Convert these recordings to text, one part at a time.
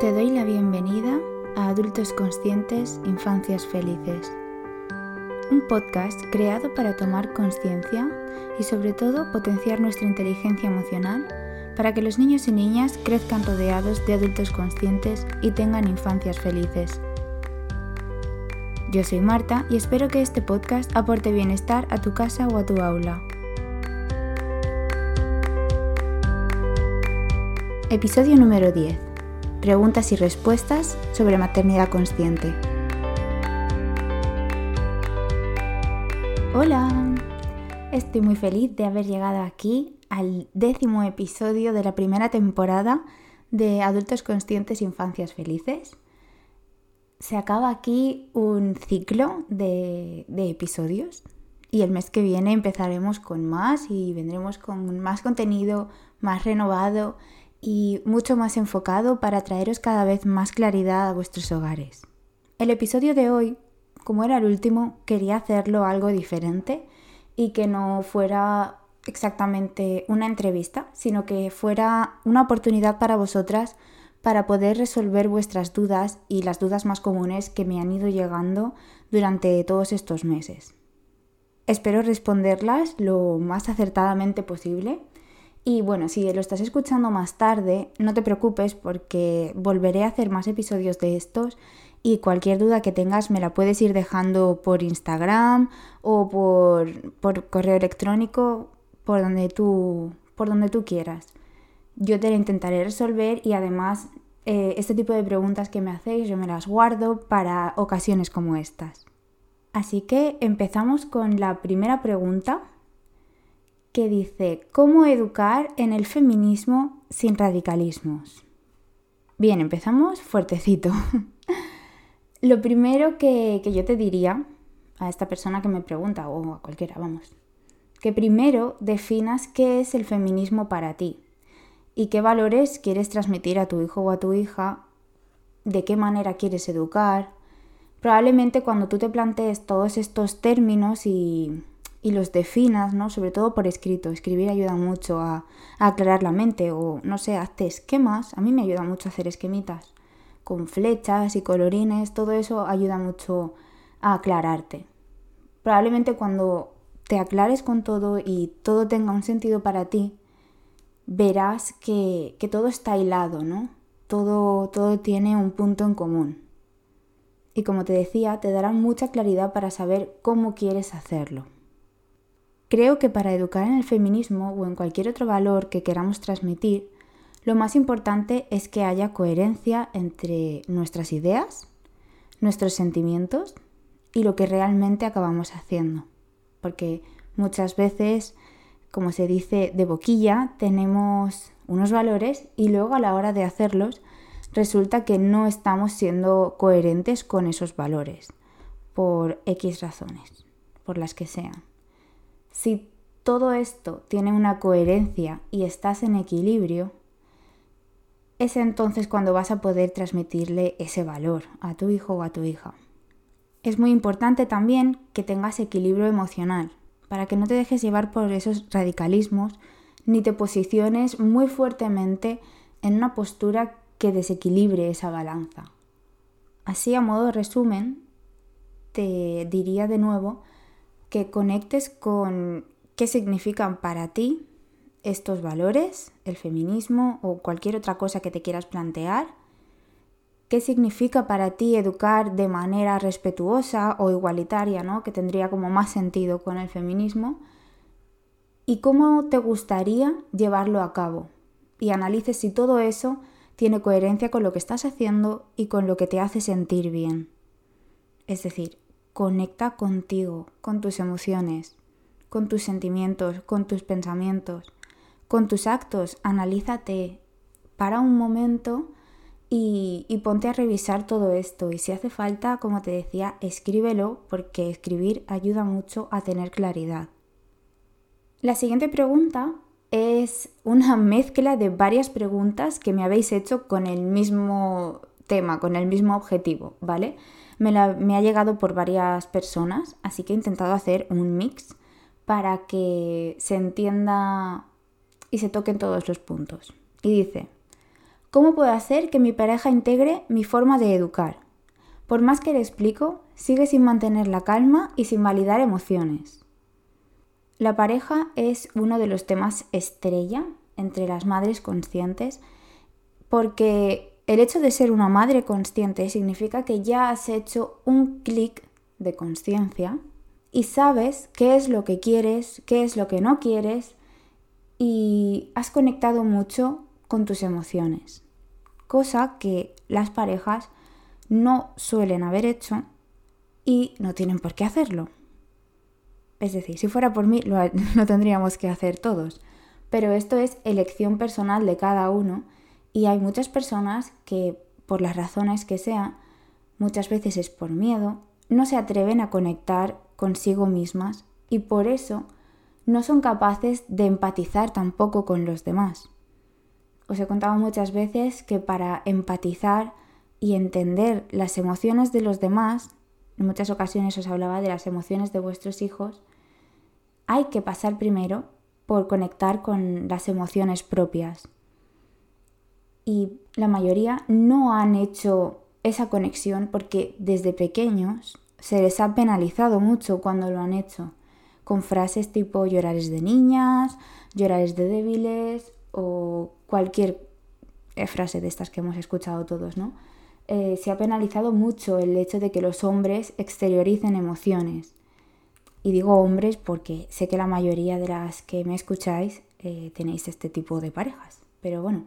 Te doy la bienvenida a Adultos Conscientes, Infancias Felices, un podcast creado para tomar conciencia y sobre todo potenciar nuestra inteligencia emocional para que los niños y niñas crezcan rodeados de adultos conscientes y tengan infancias felices. Yo soy Marta y espero que este podcast aporte bienestar a tu casa o a tu aula. Episodio número 10. Preguntas y respuestas sobre maternidad consciente. ¡Hola! Estoy muy feliz de haber llegado aquí al 10º episodio de la primera temporada de Adultos Conscientes Infancias Felices. Se acaba aquí un ciclo de episodios y el mes que viene empezaremos con más y vendremos con más contenido, más renovado y mucho más enfocado para traeros cada vez más claridad a vuestros hogares. El episodio de hoy, como era el último, quería hacerlo algo diferente y que no fuera exactamente una entrevista, sino que fuera una oportunidad para vosotras para poder resolver vuestras dudas y las dudas más comunes que me han ido llegando durante todos estos meses. Espero responderlas lo más acertadamente posible. Y bueno, si lo estás escuchando más tarde, no te preocupes porque volveré a hacer más episodios de estos y cualquier duda que tengas me la puedes ir dejando por Instagram o por correo electrónico, por donde tú quieras. Yo te la intentaré resolver y además este tipo de preguntas que me hacéis yo me las guardo para ocasiones como estas. Así que empezamos con la primera pregunta, que dice: ¿cómo educar en el feminismo sin radicalismos? Bien, empezamos fuertecito. Lo primero que yo te diría a esta persona que me pregunta, o a cualquiera, vamos, que primero definas qué es el feminismo para ti y qué valores quieres transmitir a tu hijo o a tu hija, de qué manera quieres educar. Probablemente cuando tú te plantees todos estos términos y los definas, ¿no? Sobre todo por escrito. Escribir ayuda mucho a aclarar la mente o, no sé, hazte esquemas. A mí me ayuda mucho hacer esquemitas con flechas y colorines. Todo eso ayuda mucho a aclararte. Probablemente cuando te aclares con todo y todo tenga un sentido para ti, verás que todo está hilado, ¿no? Todo tiene un punto en común. Y como te decía, te dará mucha claridad para saber cómo quieres hacerlo. Creo que para educar en el feminismo o en cualquier otro valor que queramos transmitir, lo más importante es que haya coherencia entre nuestras ideas, nuestros sentimientos y lo que realmente acabamos haciendo. Porque muchas veces, como se dice de boquilla, tenemos unos valores y luego a la hora de hacerlos resulta que no estamos siendo coherentes con esos valores por X razones, por las que sean. Si todo esto tiene una coherencia y estás en equilibrio, es entonces cuando vas a poder transmitirle ese valor a tu hijo o a tu hija. Es muy importante también que tengas equilibrio emocional, para que no te dejes llevar por esos radicalismos ni te posiciones muy fuertemente en una postura que desequilibre esa balanza. Así, a modo de resumen, te diría de nuevo que conectes con qué significan para ti estos valores, el feminismo o cualquier otra cosa que te quieras plantear. ¿Qué significa para ti educar de manera respetuosa o igualitaria, ¿no? Que tendría como más sentido con el feminismo. ¿Y cómo te gustaría llevarlo a cabo? Y analices si todo eso tiene coherencia con lo que estás haciendo y con lo que te hace sentir bien. Es decir, conecta contigo, con tus emociones, con tus sentimientos, con tus pensamientos, con tus actos. Analízate, para un momento y ponte a revisar todo esto. Y si hace falta, como te decía, escríbelo, porque escribir ayuda mucho a tener claridad. La siguiente pregunta es una mezcla de varias preguntas que me habéis hecho con el mismo tema, con el mismo objetivo, ¿vale? Me ha llegado por varias personas, así que he intentado hacer un mix para que se entienda y se toquen todos los puntos. Y dice: ¿Cómo puedo hacer que mi pareja integre mi forma de educar? Por más que le explico, sigue sin mantener la calma y sin validar emociones. La pareja es uno de los temas estrella entre las madres conscientes, porque el hecho de ser una madre consciente significa que ya has hecho un clic de conciencia y sabes qué es lo que quieres, qué es lo que no quieres, y has conectado mucho con tus emociones, cosa que las parejas no suelen haber hecho y no tienen por qué hacerlo. Es decir, si fuera por mí lo tendríamos que hacer todos, pero esto es elección personal de cada uno, y hay muchas personas que, por las razones que sea, muchas veces es por miedo, no se atreven a conectar consigo mismas y por eso no son capaces de empatizar tampoco con los demás. Os he contado muchas veces que para empatizar y entender las emociones de los demás, en muchas ocasiones os hablaba de las emociones de vuestros hijos, hay que pasar primero por conectar con las emociones propias. Y la mayoría no han hecho esa conexión porque desde pequeños se les ha penalizado mucho cuando lo han hecho, con frases tipo llorares de niñas, llorares de débiles o cualquier frase de estas que hemos escuchado todos, ¿no? Se ha penalizado mucho el hecho de que los hombres exterioricen emociones. Y digo hombres porque sé que la mayoría de las que me escucháis tenéis este tipo de parejas. Pero bueno,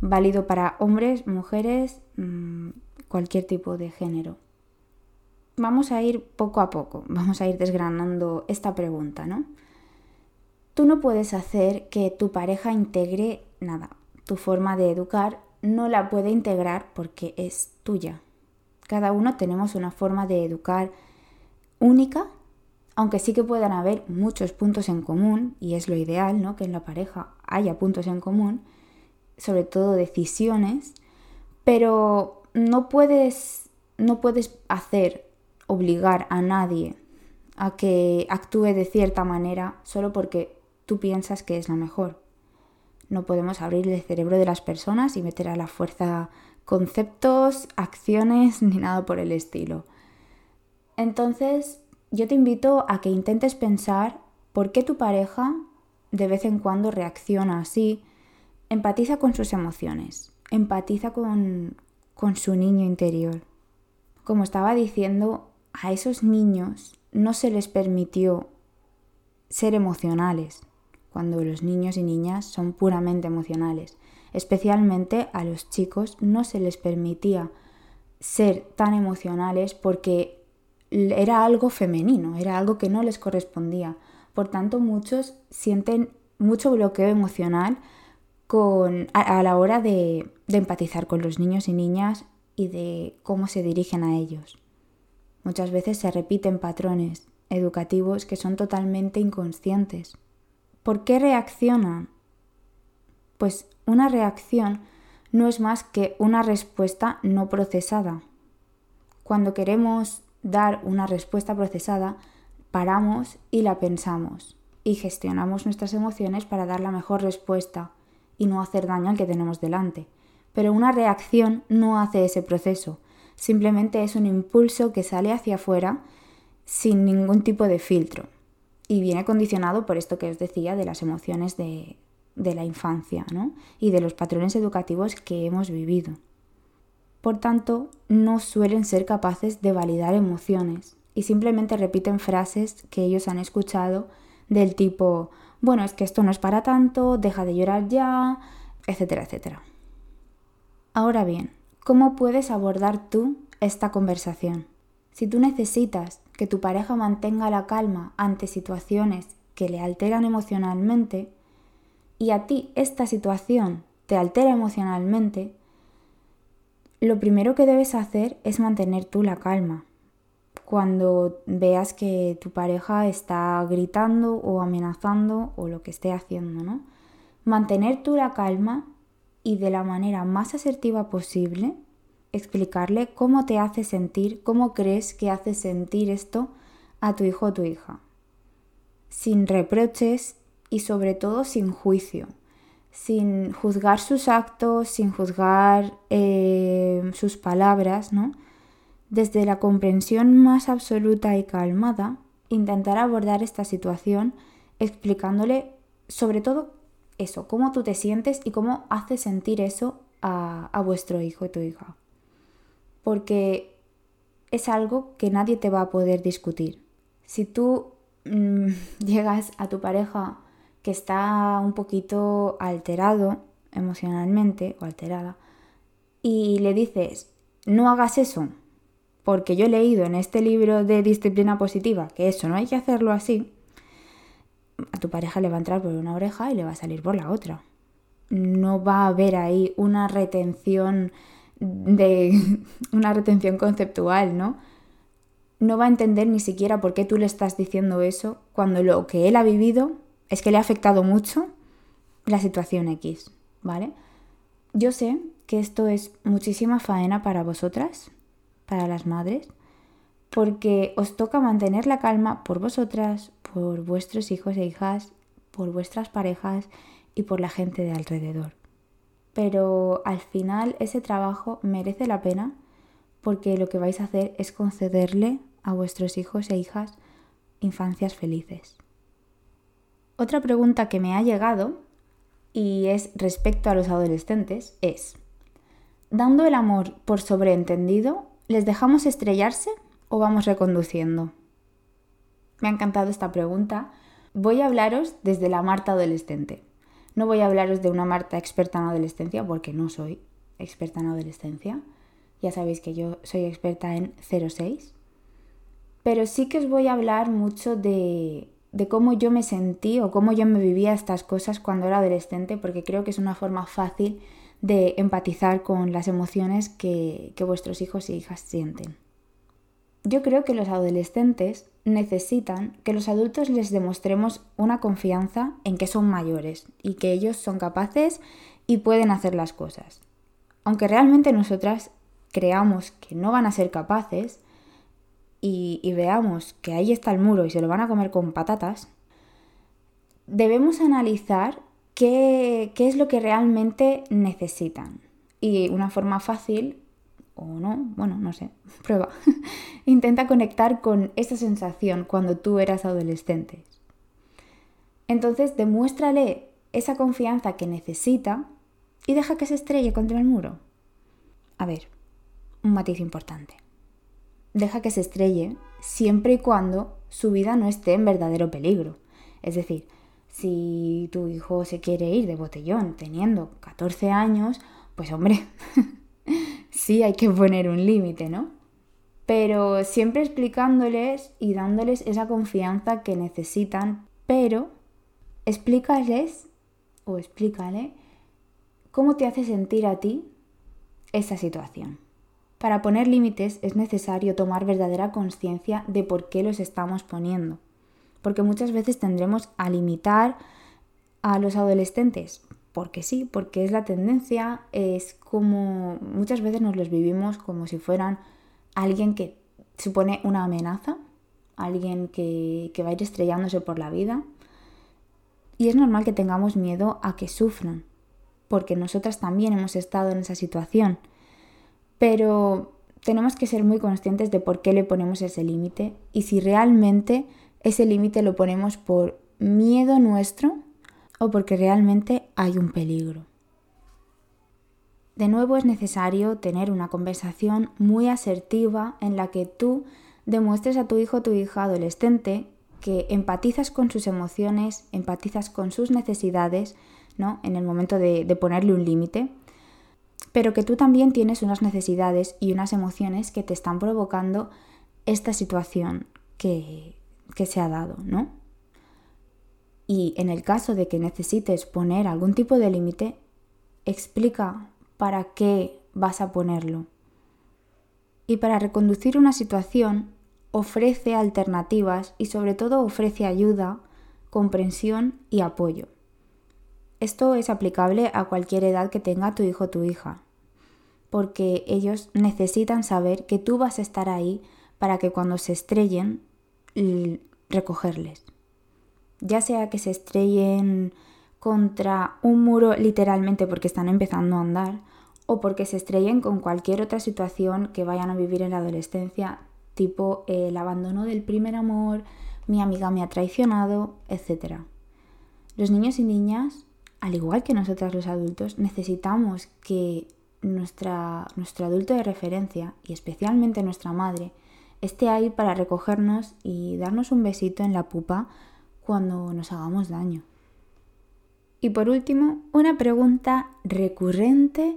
válido para hombres, mujeres, cualquier tipo de género. Vamos a ir poco a poco, vamos a ir desgranando esta pregunta, ¿no? Tú no puedes hacer que tu pareja integre nada. Tu forma de educar no la puede integrar porque es tuya. Cada uno tenemos una forma de educar única, aunque sí que puedan haber muchos puntos en común, y es lo ideal, ¿no? Que en la pareja haya puntos en común, sobre todo decisiones, pero no puedes hacer, obligar a nadie a que actúe de cierta manera solo porque tú piensas que es la mejor. No podemos abrir el cerebro de las personas y meter a la fuerza conceptos, acciones, ni nada por el estilo. Entonces, yo te invito a que intentes pensar por qué tu pareja de vez en cuando reacciona así. Empatiza con sus emociones, empatiza con su niño interior. Como estaba diciendo, a esos niños no se les permitió ser emocionales, cuando los niños y niñas son puramente emocionales. Especialmente a los chicos no se les permitía ser tan emocionales porque era algo femenino, era algo que no les correspondía. Por tanto, muchos sienten mucho bloqueo emocional a la hora de empatizar con los niños y niñas y de cómo se dirigen a ellos. Muchas veces se repiten patrones educativos que son totalmente inconscientes. ¿Por qué reaccionan? Pues una reacción no es más que una respuesta no procesada. Cuando queremos dar una respuesta procesada, paramos y la pensamos y gestionamos nuestras emociones para dar la mejor respuesta y no hacer daño al que tenemos delante. Pero una reacción no hace ese proceso, simplemente es un impulso que sale hacia afuera sin ningún tipo de filtro. Y viene condicionado por esto que os decía de las emociones de la infancia, ¿no? Y de los patrones educativos que hemos vivido. Por tanto, no suelen ser capaces de validar emociones y simplemente repiten frases que ellos han escuchado del tipo, bueno, es que esto no es para tanto, deja de llorar ya, etcétera, etcétera. Ahora bien, ¿cómo puedes abordar tú esta conversación? Si tú necesitas que tu pareja mantenga la calma ante situaciones que le alteran emocionalmente y a ti esta situación te altera emocionalmente, lo primero que debes hacer es mantener tú la calma. Cuando veas que tu pareja está gritando o amenazando o lo que esté haciendo, ¿no? Mantener tú la calma y de la manera más asertiva posible explicarle cómo te hace sentir, cómo crees que hace sentir esto a tu hijo o tu hija. Sin reproches y sobre todo sin juicio, sin juzgar sus actos, sin juzgar sus palabras, ¿no? Desde la comprensión más absoluta y calmada, intentar abordar esta situación explicándole sobre todo eso, cómo tú te sientes y cómo haces sentir eso a vuestro hijo y tu hija. Porque es algo que nadie te va a poder discutir. Si tú llegas a tu pareja que está un poquito alterado emocionalmente o alterada y le dices, no hagas eso, porque yo he leído en este libro de disciplina positiva que eso no hay que hacerlo así, a tu pareja le va a entrar por una oreja y le va a salir por la otra. No va a haber ahí una retención conceptual, ¿no? No va a entender ni siquiera por qué tú le estás diciendo eso cuando lo que él ha vivido es que le ha afectado mucho la situación X, ¿vale? Yo sé que esto es muchísima faena para vosotras, para las madres, porque os toca mantener la calma por vosotras, por vuestros hijos e hijas, por vuestras parejas y por la gente de alrededor. Pero al final ese trabajo merece la pena porque lo que vais a hacer es concederle a vuestros hijos e hijas infancias felices. Otra pregunta que me ha llegado, y es respecto a los adolescentes, es: ¿dando el amor por sobreentendido, les dejamos estrellarse o vamos reconduciendo? Me ha encantado esta pregunta. Voy a hablaros desde la Marta adolescente. No voy a hablaros de una Marta experta en adolescencia, porque no soy experta en adolescencia. Ya sabéis que yo soy experta en 06. Pero sí que os voy a hablar mucho de cómo yo me sentí o cómo yo me vivía estas cosas cuando era adolescente, porque creo que es una forma fácil de empatizar con las emociones que vuestros hijos e hijas sienten. Yo creo que los adolescentes necesitan que los adultos les demostremos una confianza en que son mayores y que ellos son capaces y pueden hacer las cosas. Aunque realmente nosotras creamos que no van a ser capaces, y veamos que ahí está el muro y se lo van a comer con patatas, debemos analizar qué es lo que realmente necesitan. Y una forma fácil, o no, bueno, no sé, prueba. Intenta conectar con esa sensación cuando tú eras adolescente. Entonces, demuéstrale esa confianza que necesita y deja que se estrelle contra el muro. A ver, un matiz importante. Deja que se estrelle siempre y cuando su vida no esté en verdadero peligro. Es decir, si tu hijo se quiere ir de botellón teniendo 14 años, pues hombre, sí hay que poner un límite, ¿no? Pero siempre explicándoles y dándoles esa confianza que necesitan, pero explícale cómo te hace sentir a ti esa situación. Para poner límites es necesario tomar verdadera conciencia de por qué los estamos poniendo, porque muchas veces tendremos a limitar a los adolescentes, porque sí, porque es la tendencia, es como muchas veces nos los vivimos como si fueran alguien que supone una amenaza, alguien que va a ir estrellándose por la vida, y es normal que tengamos miedo a que sufran, porque nosotras también hemos estado en esa situación. Pero tenemos que ser muy conscientes de por qué le ponemos ese límite y si realmente ese límite lo ponemos por miedo nuestro o porque realmente hay un peligro. De nuevo, es necesario tener una conversación muy asertiva en la que tú demuestres a tu hijo o tu hija adolescente que empatizas con sus emociones, empatizas con sus necesidades, ¿no? En el momento de ponerle un límite, pero que tú también tienes unas necesidades y unas emociones que te están provocando esta situación que se ha dado, ¿no? Y en el caso de que necesites poner algún tipo de límite, explica para qué vas a ponerlo. Y para reconducir una situación, ofrece alternativas y sobre todo ofrece ayuda, comprensión y apoyo. Esto es aplicable a cualquier edad que tenga tu hijo o tu hija, porque ellos necesitan saber que tú vas a estar ahí para que cuando se estrellen, recogerles. Ya sea que se estrellen contra un muro literalmente porque están empezando a andar o porque se estrellen con cualquier otra situación que vayan a vivir en la adolescencia, tipo el abandono del primer amor, mi amiga me ha traicionado, etc. Los niños y niñas, al igual que nosotras los adultos, necesitamos que nuestro adulto de referencia, y especialmente nuestra madre, esté ahí para recogernos y darnos un besito en la pupa cuando nos hagamos daño. Y por último, una pregunta recurrente,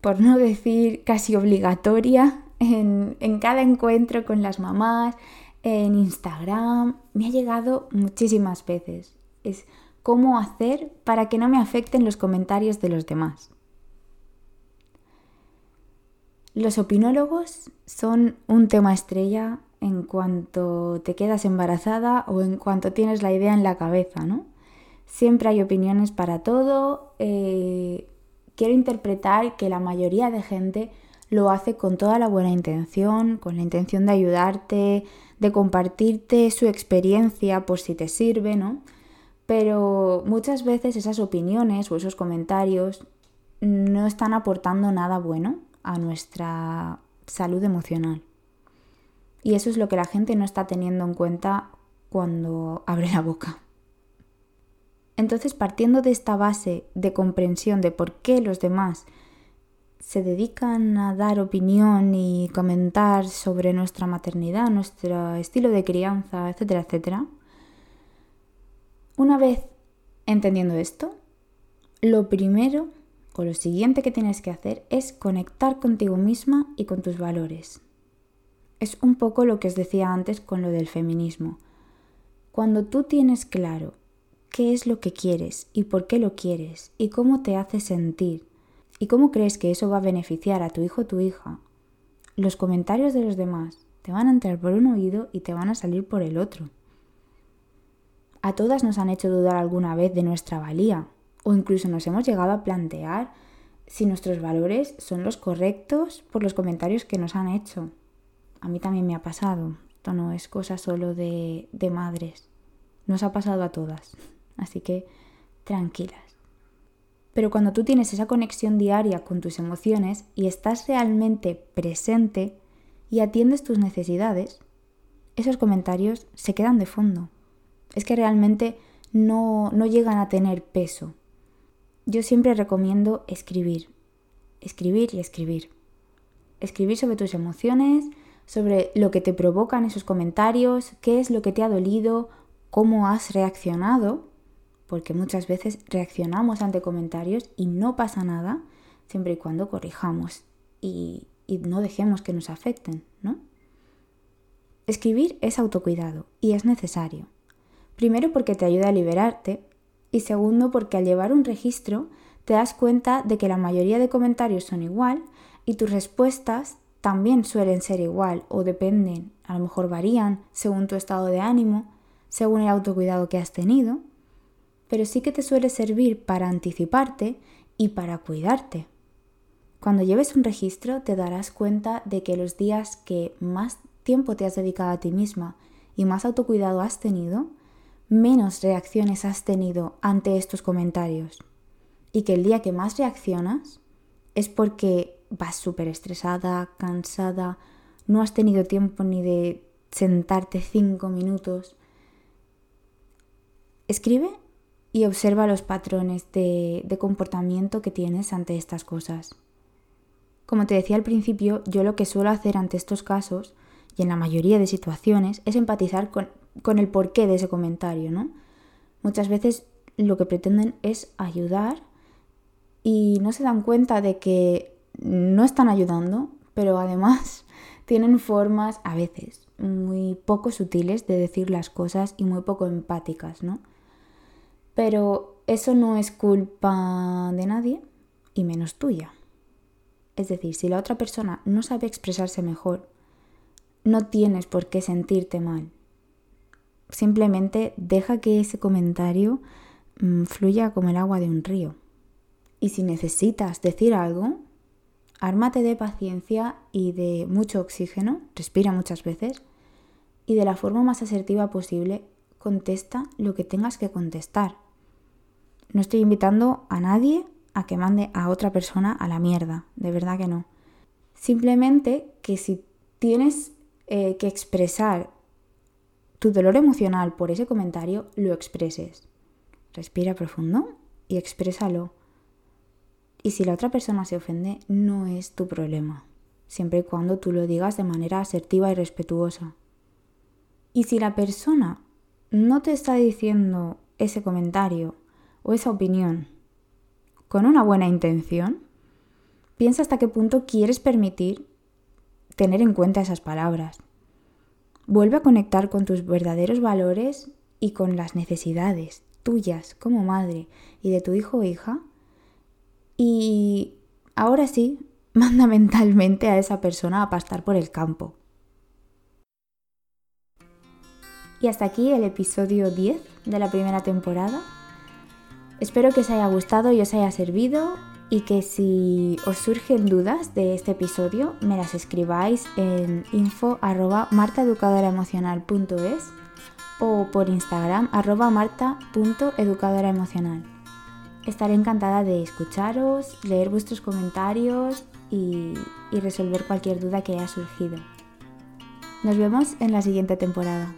por no decir casi obligatoria, en cada encuentro con las mamás, en Instagram, me ha llegado muchísimas veces. Es cómo hacer para que no me afecten los comentarios de los demás. Los opinólogos son un tema estrella en cuanto te quedas embarazada o en cuanto tienes la idea en la cabeza, ¿no? Siempre hay opiniones para todo. Quiero interpretar que la mayoría de gente lo hace con toda la buena intención, con la intención de ayudarte, de compartirte su experiencia por si te sirve, ¿no? Pero muchas veces esas opiniones o esos comentarios no están aportando nada bueno a nuestra salud emocional. Y eso es lo que la gente no está teniendo en cuenta cuando abre la boca. Entonces, partiendo de esta base de comprensión de por qué los demás se dedican a dar opinión y comentar sobre nuestra maternidad, nuestro estilo de crianza, etcétera, etcétera, una vez entendiendo esto, lo primero o lo siguiente que tienes que hacer es conectar contigo misma y con tus valores. Es un poco lo que os decía antes con lo del feminismo. Cuando tú tienes claro qué es lo que quieres y por qué lo quieres y cómo te hace sentir y cómo crees que eso va a beneficiar a tu hijo o tu hija, los comentarios de los demás te van a entrar por un oído y te van a salir por el otro. A todas nos han hecho dudar alguna vez de nuestra valía o incluso nos hemos llegado a plantear si nuestros valores son los correctos por los comentarios que nos han hecho. A mí también me ha pasado. Esto no es cosa solo de madres. Nos ha pasado a todas. Así que tranquilas. Pero cuando tú tienes esa conexión diaria con tus emociones y estás realmente presente y atiendes tus necesidades, esos comentarios se quedan de fondo. Es que realmente no llegan a tener peso. Yo siempre recomiendo escribir. Escribir sobre tus emociones, sobre lo que te provocan esos comentarios, qué es lo que te ha dolido, cómo has reaccionado, porque muchas veces reaccionamos ante comentarios y no pasa nada, siempre y cuando corrijamos y no dejemos que nos afecten, ¿no? Escribir es autocuidado y es necesario. Primero porque te ayuda a liberarte y segundo porque al llevar un registro te das cuenta de que la mayoría de comentarios son igual y tus respuestas también suelen ser igual o dependen, a lo mejor varían según tu estado de ánimo, según el autocuidado que has tenido, pero sí que te suele servir para anticiparte y para cuidarte. Cuando lleves un registro te darás cuenta de que los días que más tiempo te has dedicado a ti misma y más autocuidado has tenido, menos reacciones has tenido ante estos comentarios. Y que el día que más reaccionas es porque vas súper estresada, cansada, no has tenido tiempo ni de sentarte 5 minutos... Escribe y observa los patrones de comportamiento que tienes ante estas cosas. Como te decía al principio, yo lo que suelo hacer ante estos casos, y en la mayoría de situaciones, es empatizar con el porqué de ese comentario, ¿no? Muchas veces lo que pretenden es ayudar y no se dan cuenta de que no están ayudando, pero además tienen formas, a veces, muy poco sutiles de decir las cosas y muy poco empáticas, ¿no? Pero eso no es culpa de nadie y menos tuya. Es decir, si la otra persona no sabe expresarse mejor, no tienes por qué sentirte mal. Simplemente deja que ese comentario fluya como el agua de un río. Y si necesitas decir algo, ármate de paciencia y de mucho oxígeno, respira muchas veces y de la forma más asertiva posible contesta lo que tengas que contestar. No estoy invitando a nadie a que mande a otra persona a la mierda, de verdad que no. Simplemente que si tienes que expresar tu dolor emocional por ese comentario, lo expreses. Respira profundo y exprésalo. Y si la otra persona se ofende, no es tu problema, siempre y cuando tú lo digas de manera asertiva y respetuosa. Y si la persona no te está diciendo ese comentario o esa opinión con una buena intención, piensa hasta qué punto quieres permitir tener en cuenta esas palabras. Vuelve a conectar con tus verdaderos valores y con las necesidades tuyas como madre y de tu hijo o hija, y ahora sí, manda mentalmente a esa persona a pastar por el campo. Y hasta aquí el episodio 10 de la primera temporada. Espero que os haya gustado y os haya servido, y que si os surgen dudas de este episodio me las escribáis en info@martaeducadoraemocional.es o por Instagram @marta.educadoraemocional. Estaré encantada de escucharos, leer vuestros comentarios y resolver cualquier duda que haya surgido. Nos vemos en la siguiente temporada.